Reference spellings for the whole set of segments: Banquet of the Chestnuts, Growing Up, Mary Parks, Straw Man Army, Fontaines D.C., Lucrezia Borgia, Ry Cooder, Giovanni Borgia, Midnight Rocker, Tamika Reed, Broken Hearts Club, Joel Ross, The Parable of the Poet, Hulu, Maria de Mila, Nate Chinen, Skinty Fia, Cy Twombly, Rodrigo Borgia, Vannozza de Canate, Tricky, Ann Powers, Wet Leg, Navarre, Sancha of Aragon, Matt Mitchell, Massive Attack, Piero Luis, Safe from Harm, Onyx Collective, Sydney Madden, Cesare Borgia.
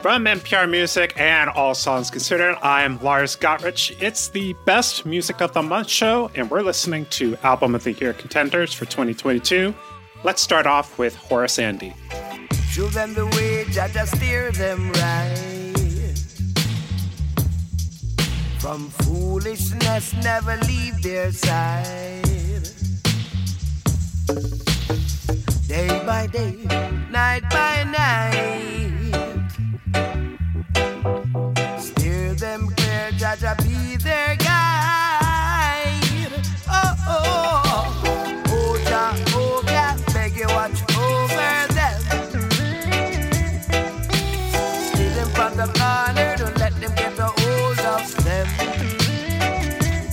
From NPR Music and All Songs Considered, I'm Lars Gotrich. It's the Best Music of the Month show, and we're listening to Album of the Year contenders for 2022. Let's start off with Horace Andy. Show them the way, Jaja, steer them right. From foolishness, never leave their side. Day by day, night by night. Steer them clear, Jaja, be their guide. Oh, oh, oh, oh, Jah, oh, God, beg you watch over them. Steer them from the corner, don't let them get the hold of them.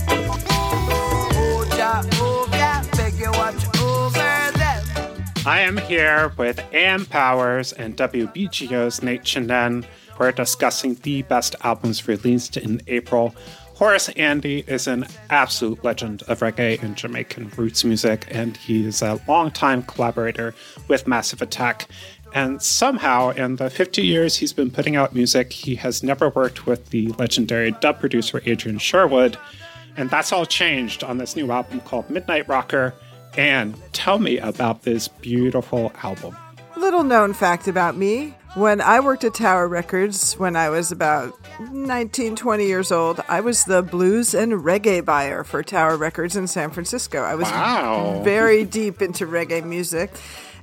Oh, Jah, oh, God, beg you watch over them. I am here with Ann Powers and WBGO's Nate Chenden. We're discussing the best albums released in April. Horace Andy is an absolute legend of reggae and Jamaican roots music, and he is a longtime collaborator with Massive Attack. And somehow, in the 50 years he's been putting out music, he has never worked with the legendary dub producer Adrian Sherwood. And that's all changed on this new album called Midnight Rocker. And tell me about this beautiful album. Little known fact about me. When I worked at Tower Records when I was about 19, 20 years old, I was the blues and reggae buyer for Tower Records in San Francisco. I was very deep into reggae music.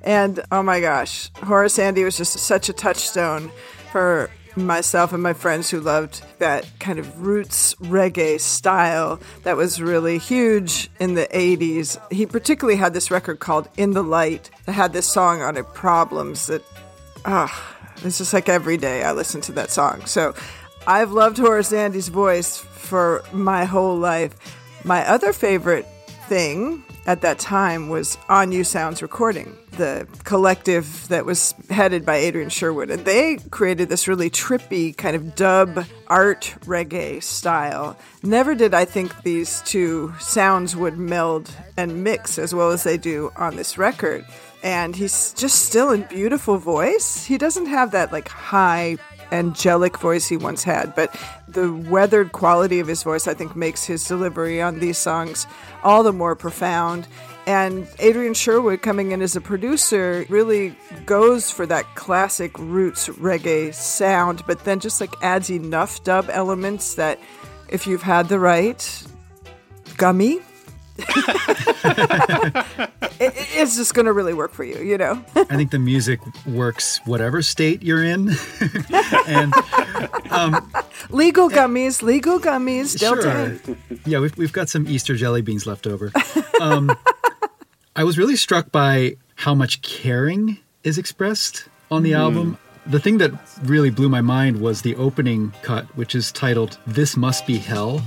And oh my gosh, Horace Andy was just such a touchstone for myself and my friends who loved that kind of roots reggae style that was really huge in the 80s. He particularly had this record called In the Light that had this song on it, Problems, that it's just like every day I listen to that song. So I've loved Horace Andy's voice for my whole life. My other favorite thing at that time was On-U Sound Recording, the collective that was headed by Adrian Sherwood. And they created this really trippy kind of dub art reggae style. Never did I think these two sounds would meld and mix as well as they do on this record. And he's just still in beautiful voice. He doesn't have that like high angelic voice he once had, but the weathered quality of his voice, I think, makes his delivery on these songs all the more profound. And Adrian Sherwood coming in as a producer really goes for that classic roots reggae sound, but then just like adds enough dub elements that if you've had the right gummy, it's just going to really work for you, you know? I think the music works whatever state you're in. And legal gummies, sure. Delta. Yeah, we've got some Easter jelly beans left over. I was really struck by how much caring is expressed on the album. The thing that really blew my mind was the opening cut, which is titled, This Must Be Hell.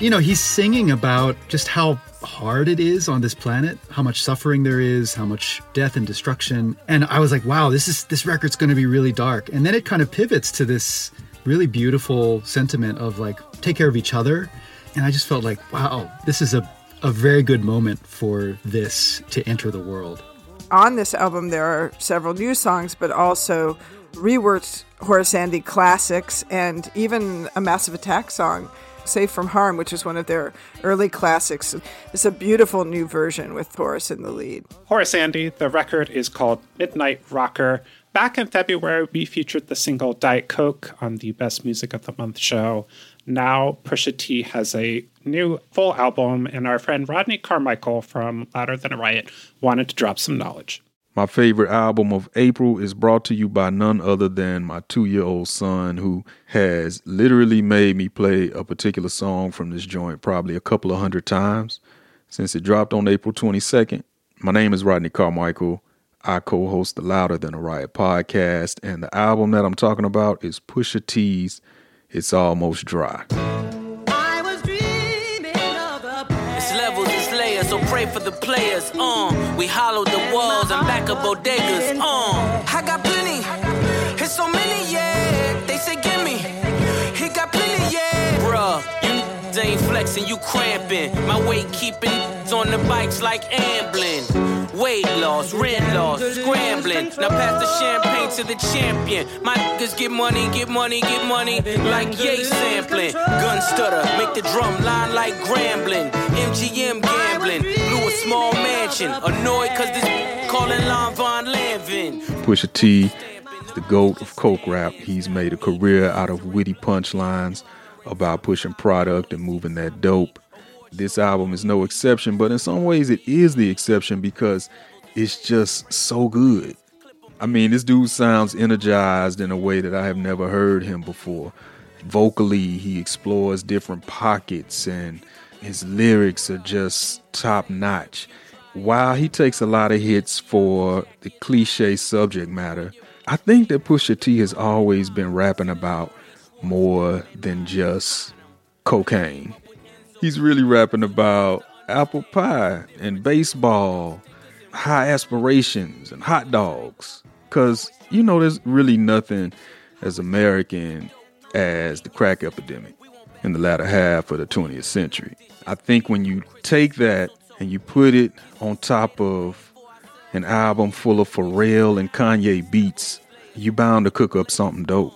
You know, he's singing about just how hard it is on this planet, how much suffering there is, how much death and destruction. And I was like, wow, this record's going to be really dark. And then it kind of pivots to this really beautiful sentiment of like, take care of each other. And I just felt like, wow, this is a very good moment for this to enter the world. On this album, there are several new songs, but also reworked Horace Andy classics and even a Massive Attack song, Safe from Harm, which is one of their early classics. It's a beautiful new version with Horace in the lead. Horace Andy, the record is called Midnight Rocker. Back in February, we featured the single Diet Coke on the Best Music of the Month show. Now Pusha T has a new full album, and our friend Rodney Carmichael from Louder Than a Riot wanted to drop some knowledge. My favorite album of April is brought to you by none other than my 2-year-old son, who has literally made me play a particular song from this joint probably a couple of 100 times since it dropped on April 22nd. My name is Rodney Carmichael. I co-host the Louder Than a Riot podcast, and the album that I'm talking about is Pusha T's It's Almost Dry. So pray for the players, we hollowed the walls and back up bodegas, I got plenty, it's so many, yeah, they say give me, he got plenty, yeah, bruh, you ain't flexing, you cramping, my weight keeping on the bikes like ambling, weight loss, rent loss, scrambling, now pass the champagne to the champion, my niggas get money, like yay sampling, gun stutter, make the drum line like grambling, MGM game, blew a small mansion, annoyed cause this calling Lon Von Lanvin. Pusha T is the GOAT of coke rap. He's made a career out of witty punchlines about pushing product and moving that dope. This album is no exception, but in some ways it is the exception because it's just so good. I mean, this dude sounds energized in a way that I have never heard him before. Vocally, he explores different pockets, and his lyrics are just top-notch. While he takes a lot of hits for the cliche subject matter, I think that Pusha T has always been rapping about more than just cocaine. He's really rapping about apple pie and baseball, high aspirations and hot dogs. Because, you know, there's really nothing as American as the crack epidemic in the latter half of the 20th century. I think when you take that and you put it on top of an album full of Pharrell and Kanye beats, you bound to cook up something dope.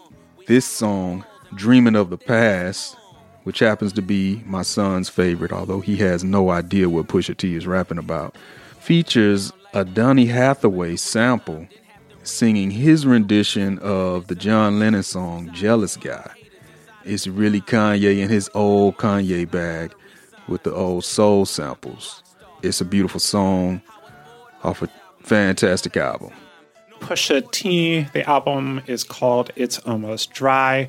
This song, Dreaming of the Past, which happens to be my son's favorite, although he has no idea what Pusha T is rapping about, features a Donny Hathaway sample singing his rendition of the John Lennon song, Jealous Guy. It's really Kanye in his old Kanye bag with the old soul samples. It's a beautiful song off a fantastic album. Pusha T, the album is called It's Almost Dry.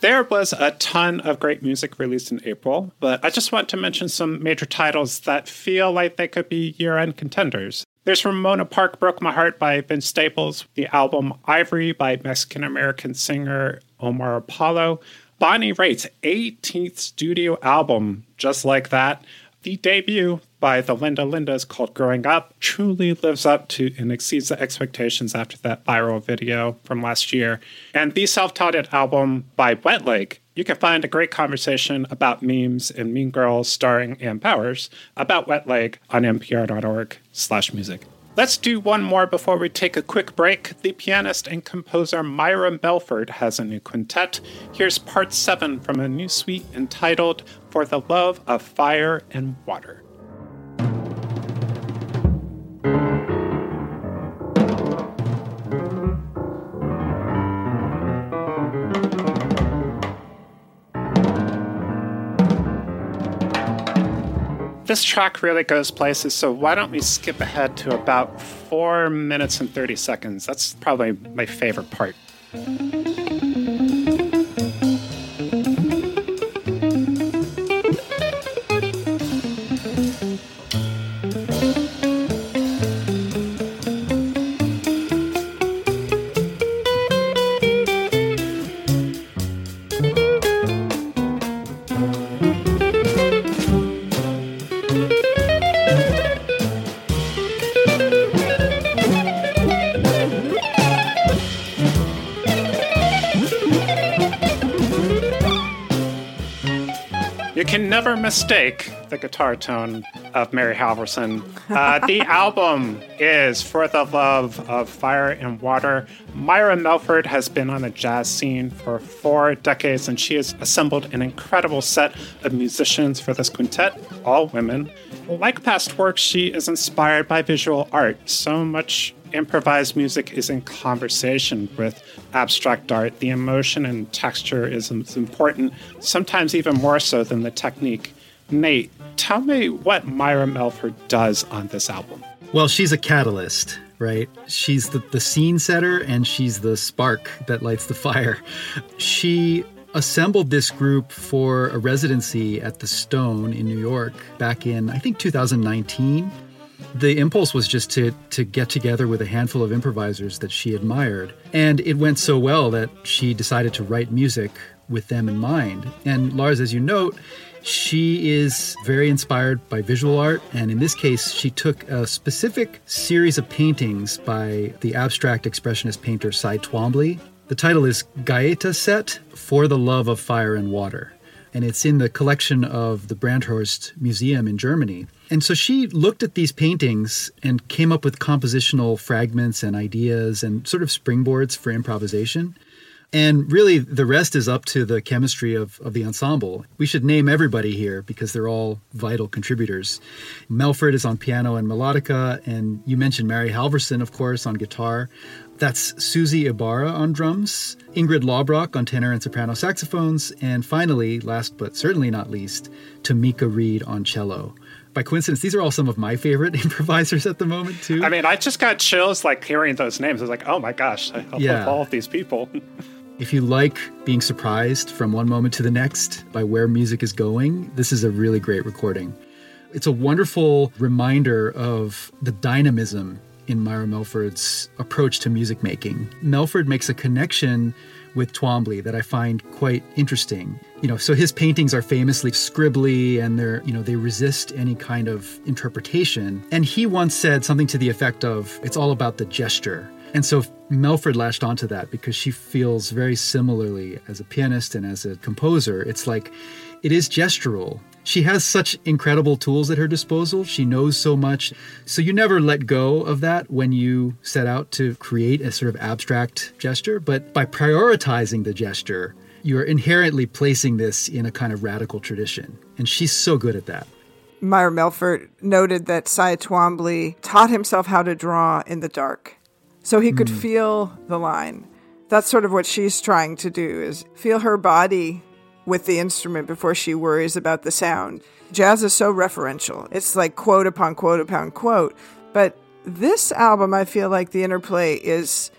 There was a ton of great music released in April, but I just want to mention some major titles that feel like they could be year-end contenders. There's Ramona Park Broke My Heart by Vince Staples, the album Ivory by Mexican-American singer Omar Apollo, Bonnie Raitt's 18th studio album, Just Like That, the debut by the Linda Lindas called Growing Up, truly lives up to and exceeds the expectations after that viral video from last year. And the self-titled album by Wet Leg. You can find a great conversation about memes and Mean Girls starring Ann Powers about Wet Leg on npr.org/music. Let's do one more before we take a quick break. The pianist and composer Myra Melford has a new quintet. Here's part 7 from a new suite entitled For the Love of Fire and Water. This track really goes places, so why don't we skip ahead to about 4 minutes and 30 seconds. That's probably my favorite part. Can never mistake the guitar tone of Mary Halvorson. The album is For the Love of Fire and Water. Myra Melford has been on the jazz scene for 4 decades, and she has assembled an incredible set of musicians for this quintet, all women. Like past works, she is inspired by visual art. So much improvised music is in conversation with abstract art. The emotion and texture is important, sometimes even more so than the technique. Nate, tell me what Myra Melford does on this album. Well, she's a catalyst, right? She's the scene setter, and she's the spark that lights the fire. She assembled this group for a residency at The Stone in New York back in, I think, 2019. The impulse was just to get together with a handful of improvisers that she admired. And it went so well that she decided to write music with them in mind. And Lars, as you note, she is very inspired by visual art. And in this case, she took a specific series of paintings by the abstract expressionist painter Cy Twombly. The title is Gaeta Set, For the Love of Fire and Water. And it's in the collection of the Brandhorst Museum in Germany. And so she looked at these paintings and came up with compositional fragments and ideas and sort of springboards for improvisation. And really, the rest is up to the chemistry of the ensemble. We should name everybody here because they're all vital contributors. Melford is on piano and melodica, and you mentioned Mary Halvorson, of course, on guitar. That's Susie Ibarra on drums, Ingrid Laubrock on tenor and soprano saxophones, and finally, last but certainly not least, Tamika Reed on cello. By coincidence, these are all some of my favorite improvisers at the moment, too. I mean, I just got chills, like, hearing those names. I was like, oh my gosh, I love all of these people. If you like being surprised from one moment to the next by where music is going, this is a really great recording. It's a wonderful reminder of the dynamism in Myra Melford's approach to music making. Melford makes a connection with Twombly that I find quite interesting. You know, so his paintings are famously scribbly and they're, you know, they resist any kind of interpretation. And he once said something to the effect of, it's all about the gesture. And so Melford latched onto that because she feels very similarly as a pianist and as a composer. It's like, it is gestural. She has such incredible tools at her disposal. She knows so much. So you never let go of that when you set out to create a sort of abstract gesture. But by prioritizing the gesture, you're inherently placing this in a kind of radical tradition. And she's so good at that. Myra Melford noted that Cy Twombly taught himself how to draw in the dark so he could feel the line. That's sort of what she's trying to do, is feel her body with the instrument before she worries about the sound. Jazz is so referential. It's like quote upon quote upon quote. But this album, I feel like the interplay is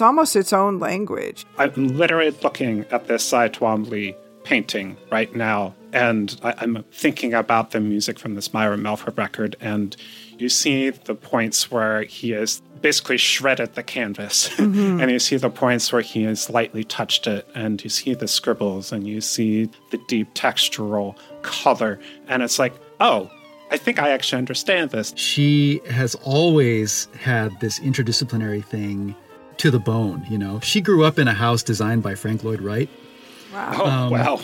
almost its own language. I'm literally looking at this Cy Twombly painting right now, and I'm thinking about the music from this Myra Melford record, and you see the points where he is basically shredded the canvas. Mm-hmm. And you see the points where he has lightly touched it, and you see the scribbles, and you see the deep textural color. And it's like, oh, I think I actually understand this. She has always had this interdisciplinary thing to the bone, you know. She grew up in a house designed by Frank Lloyd Wright. Wow.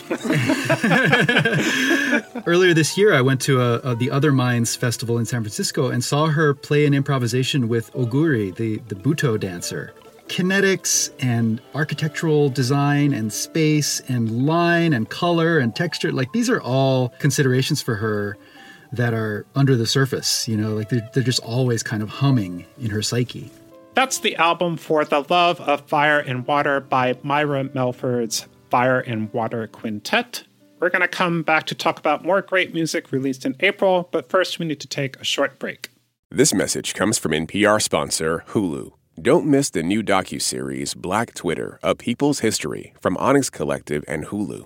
Earlier this year, I went to the Other Minds Festival in San Francisco and saw her play an improvisation with Oguri, the Buto dancer. Kinetics and architectural design and space and line and color and texture, like these are all considerations for her that are under the surface. You know, like they're just always kind of humming in her psyche. That's the album For the Love of Fire and Water by Myra Melford's Fire and Water Quintet. We're going to come back to talk about more great music released in April, but first we need to take a short break. This message comes from NPR sponsor Hulu. Don't miss the new docuseries Black Twitter, A People's History, from Onyx Collective and Hulu.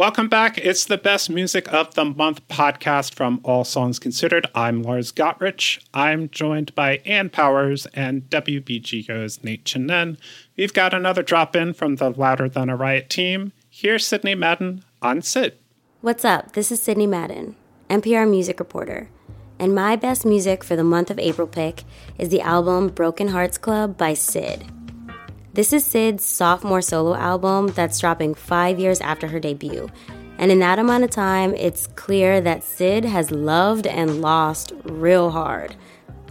Welcome back. It's the Best Music of the Month podcast from All Songs Considered. I'm Lars Gottrich. I'm joined by Ann Powers and WBGO's Nate Chinen. We've got another drop-in from the Louder Than a Riot team. Here's Sydney Madden on Sid. What's up? This is Sydney Madden, NPR music reporter. And my best music for the month of April pick is the album Broken Hearts Club by Sid. This is Sid's sophomore solo album that's dropping 5 years after her debut. And in that amount of time, it's clear that Sid has loved and lost real hard.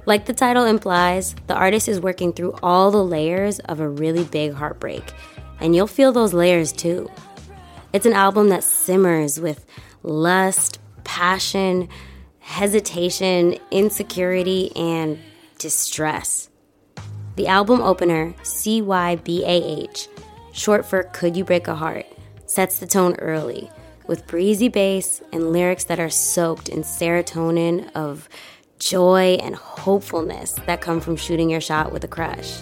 Like the title implies, the artist is working through all the layers of a really big heartbreak. And you'll feel those layers too. It's an album that simmers with lust, passion, hesitation, insecurity, and distress. The album opener, CYBAH, short for Could You Break a Heart, sets the tone early, with breezy bass and lyrics that are soaked in serotonin of joy and hopefulness that come from shooting your shot with a crush.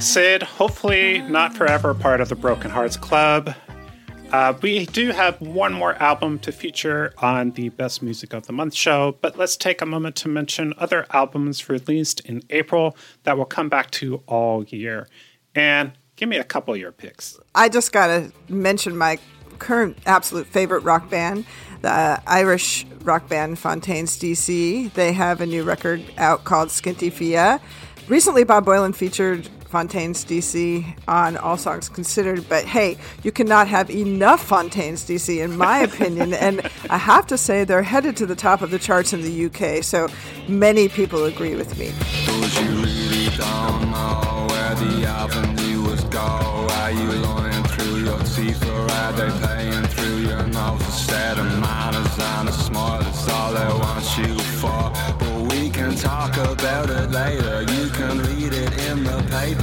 Sid, hopefully not forever part of the Broken Hearts Club. We do have one more album to feature on the Best Music of the Month show, but let's take a moment to mention other albums released in April that we'll come back to all year. And give me a couple of your picks. I just got to mention my current absolute favorite rock band, the Irish rock band Fontaines D.C. They have a new record out called Skinty Fia. Recently, Bob Boylan featured Fontaines D.C. on All Songs Considered, but hey, you cannot have enough Fontaines D.C. in my opinion, and I have to say they're headed to the top of the charts in the UK, so many people agree with me. Those you really don't know where the avenues go. Are you lying through your teeth or are they paying through your nose? A set of manners and a smile is all they want you for, but we can talk about it later. You can read it in the paper.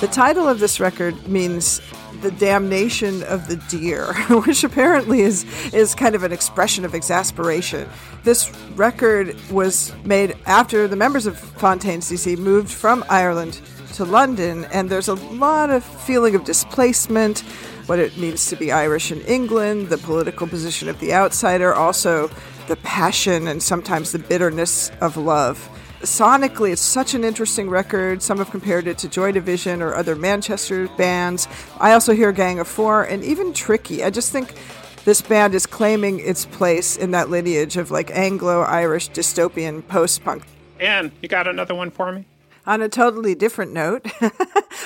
The title of this record means the damnation of the deer, which apparently is kind of an expression of exasperation. This record was made after the members of Fontaines D.C. moved from Ireland to London, and there's a lot of feeling of displacement, what it means to be Irish in England, the political position of the outsider, also the passion and sometimes the bitterness of love. Sonically, it's such an interesting record. Some have compared it to Joy Division or other Manchester bands. I also hear Gang of Four and even Tricky. I just think this band is claiming its place in that lineage of like Anglo-Irish dystopian post-punk. Anne, you got another one for me? On a totally different note,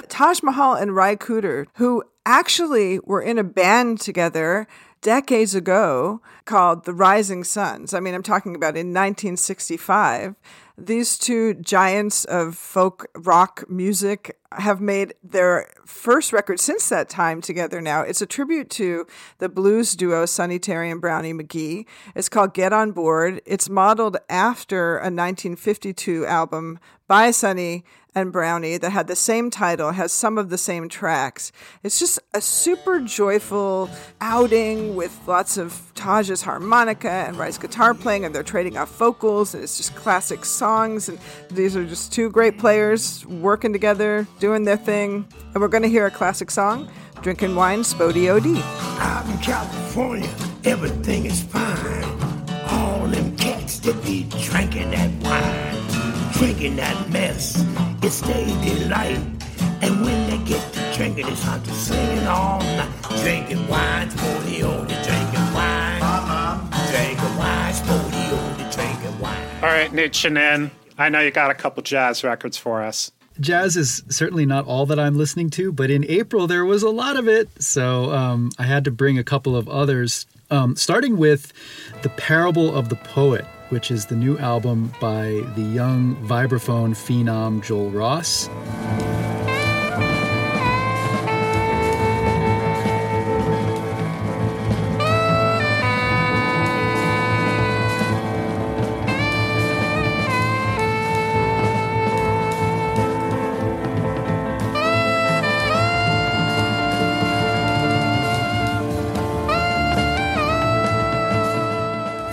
Taj Mahal and Ry Cooder, who actually were in a band together decades ago called The Rising Suns. I mean, I'm talking about in 1965. These two giants of folk rock music have made their first record since that time together now. It's a tribute to the blues duo Sonny Terry and Brownie McGee. It's called Get On Board. It's modeled after a 1952 album by Sonny and Brownie that had the same title, has some of the same tracks. It's just a super joyful outing with lots of Taj's harmonica and Ry's guitar playing, and they're trading off vocals, and it's just classic songs, and these are just two great players working together, doing their thing. And we're going to hear a classic song, Drinking Wine, Spodey O.D. Out in California, everything is fine. All them cats that be drinking that wine, drinking that mess, it's their delight. And when they get to drinking, it's hard to sing all night. Drinking wine, Spodey O.D., drinking wine. Drinking wine, Spodey O.D., drinking wine. All right, Nate Chinen, I know you got a couple jazz records for us. Jazz is certainly not all that I'm listening to, but in April there was a lot of it, so I had to bring a couple of others, starting with The Parable of the Poet, which is the new album by the young vibraphone phenom Joel Ross.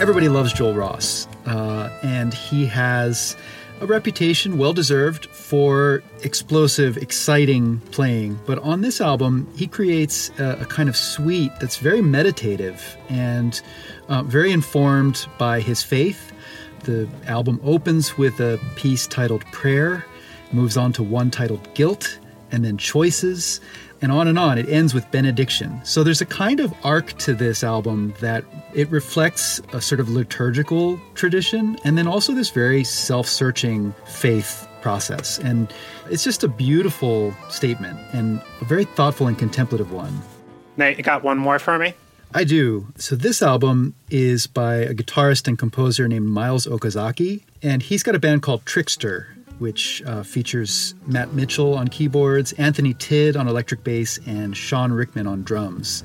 everybody loves Joel Ross, and he has a reputation, well-deserved, for explosive, exciting playing. But on this album, he creates a kind of suite that's very meditative and very informed by his faith. The album opens with a piece titled Prayer, moves on to one titled Guilt, and then Choices, and on and on. It ends with Benediction. So there's a kind of arc to this album that it reflects a sort of liturgical tradition, and then also this very self-searching faith process. And it's just a beautiful statement and a very thoughtful and contemplative one. Now, you got one more for me? I do. So this album is by a guitarist and composer named Miles Okazaki, and he's got a band called Trickster, which features Matt Mitchell on keyboards, Anthony Tidd on electric bass, and Sean Rickman on drums.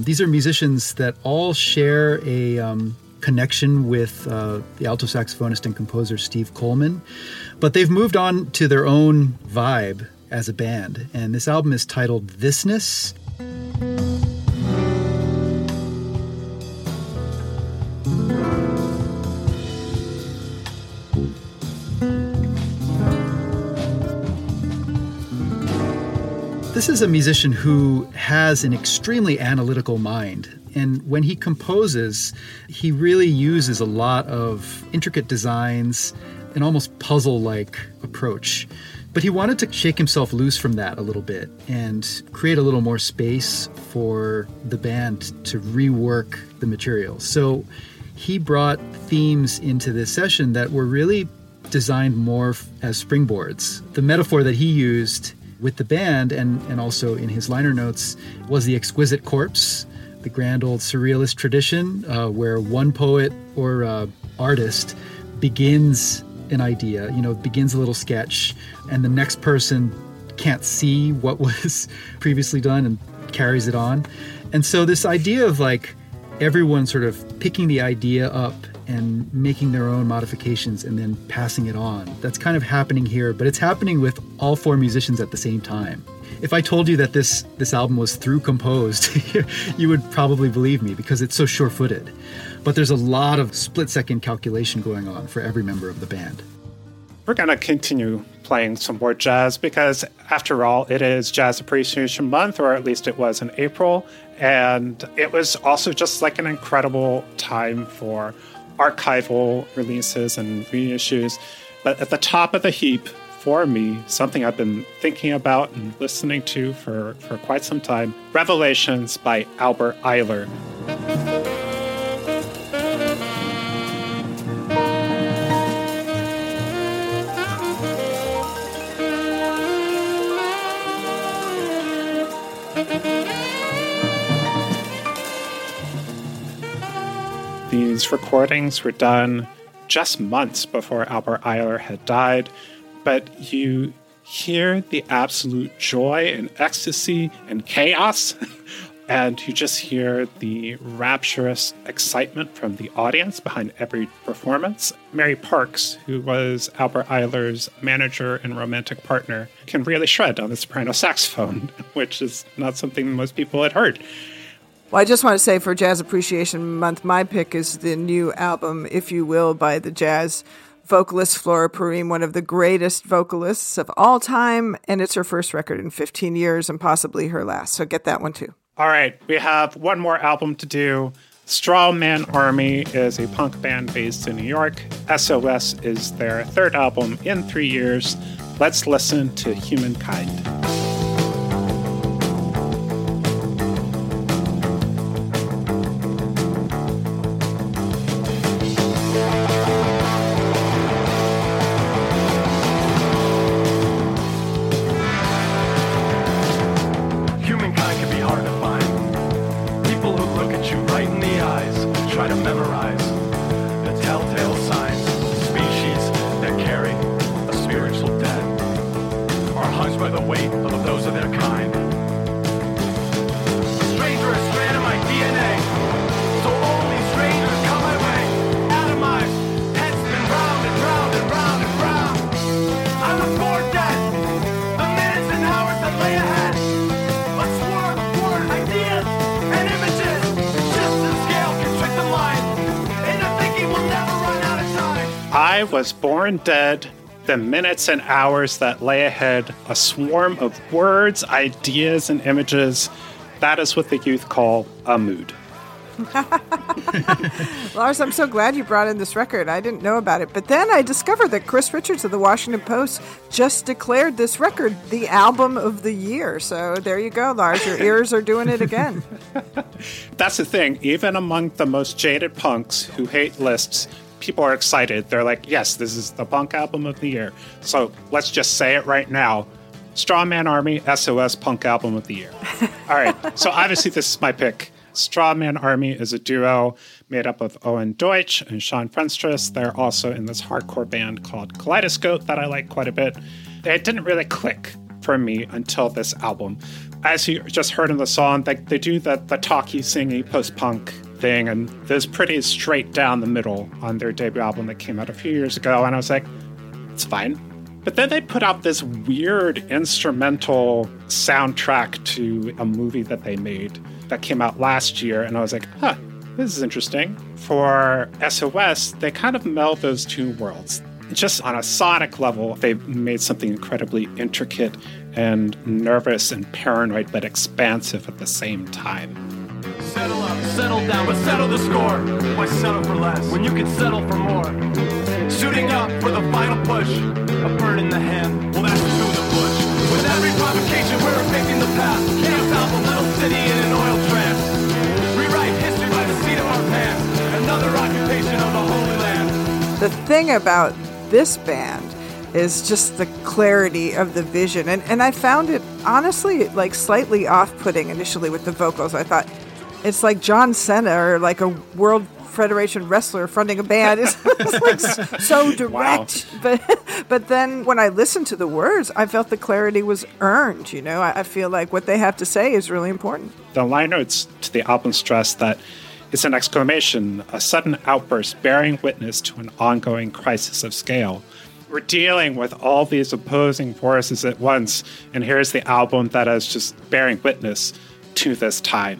These are musicians that all share a connection with the alto saxophonist and composer Steve Coleman, but they've moved on to their own vibe as a band. And this album is titled Thisness. This is a musician who has an extremely analytical mind. And when he composes, he really uses a lot of intricate designs, an almost puzzle-like approach. But he wanted to shake himself loose from that a little bit and create a little more space for the band to rework the material. So he brought themes into this session that were really designed more as springboards. The metaphor that he used with the band and also in his liner notes was the exquisite corpse, the grand old surrealist tradition where one poet or artist begins an idea, begins a little sketch, and the next person can't see what was previously done and carries it on. And so this idea of like everyone sort of picking the idea up and making their own modifications and then passing it on. That's kind of happening here, but it's happening with all four musicians at the same time. If I told you that this album was through composed, you would probably believe me because it's so sure-footed. But there's a lot of split-second calculation going on for every member of the band. We're going to continue playing some more jazz because, after all, it is Jazz Appreciation Month, or at least it was in April. And it was also just like an incredible time for archival releases and reissues. But at the top of the heap, for me, something I've been thinking about and listening to for quite some time, Revelations by Albert Ayler. These recordings were done just months before Albert Ayler had died, but you hear the absolute joy and ecstasy and chaos, and you just hear the rapturous excitement from the audience behind every performance. Mary Parks, who was Albert Ayler's manager and romantic partner, can really shred on the soprano saxophone, which is not something most people had heard. Well, I just want to say for Jazz Appreciation Month, my pick is the new album, If You Will, by the jazz vocalist Flora Purim, one of the greatest vocalists of all time, and it's her first record in 15 years and possibly her last, so get that one too. All right, we have one more album to do. Straw Man Army is a punk band based in New York. SOS is their third album in 3 years. Let's listen to Humankind. I was born dead, the minutes and hours that lay ahead, a swarm of words, ideas, and images. That is what the youth call a mood. Lars, I'm so glad you brought in this record. I didn't know about it. But then I discovered that Chris Richards of the Washington Post just declared this record the album of the year. So there you go, Lars. Your ears are doing it again. That's the thing. Even among the most jaded punks who hate lists, people are excited. They're like, yes, this is the punk album of the year. So let's just say it right now. Strawman Army, SOS, punk album of the year. All right. So obviously this is my pick. Strawman Army is a duo made up of Owen Deutsch and Sean Fenstress. They're also in this hardcore band called Kaleidoscope that I like quite a bit. It didn't really click for me until this album. As you just heard in the song, they do the talky, singy, post-punk thing, and there's pretty straight down the middle on their debut album that came out a few years ago, and I was like, it's fine. But then they put out this weird instrumental soundtrack to a movie that they made that came out last year, and I was like, huh, this is interesting. For SOS, they kind of meld those two worlds. Just on a sonic level, they made something incredibly intricate and nervous and paranoid, but expansive at the same time. Settle up, settle down, but settle the score. Why settle for less when you can settle for more? Shooting up for the final push. A bird in the hand, well, that's through the bush. With every provocation, we're picking the path. Can't stop a little city in an oil trance. Rewrite history by the seat of our pants. Another occupation of the Holy Land. The thing about this band is just the clarity of the vision. And I found it, honestly, like slightly off-putting initially with the vocals. I thought, it's like John Cena or like a World Federation wrestler fronting a band. It's like so direct. Wow. But then when I listened to the words, I felt the clarity was earned. You know, I feel like what they have to say is really important. The line notes to the album stress that it's an exclamation, a sudden outburst bearing witness to an ongoing crisis of scale. We're dealing with all these opposing forces at once, and here's the album that is just bearing witness to this time.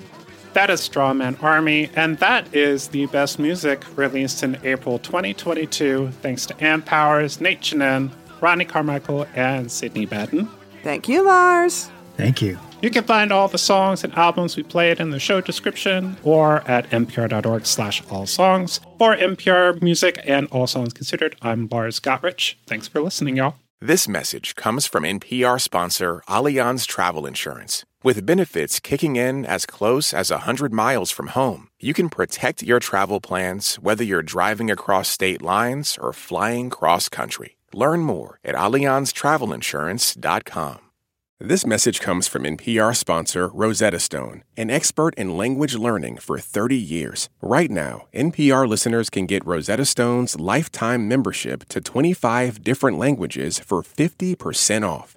That is Strawman Army, and that is the best music released in April 2022, thanks to Ann Powers, Nate Chenin, Ronnie Carmichael, and Sydney Madden. Thank you, Lars. Thank you. You can find all the songs and albums we played in the show description or at npr.org/allsongs. For NPR Music and All Songs Considered, I'm Lars Gotrich. Thanks for listening, y'all. This message comes from NPR sponsor Allianz Travel Insurance. With benefits kicking in as close as 100 miles from home, you can protect your travel plans whether you're driving across state lines or flying cross-country. Learn more at AllianzTravelInsurance.com. This message comes from NPR sponsor Rosetta Stone, an expert in language learning for 30 years. Right now, NPR listeners can get Rosetta Stone's lifetime membership to 25 different languages for 50% off.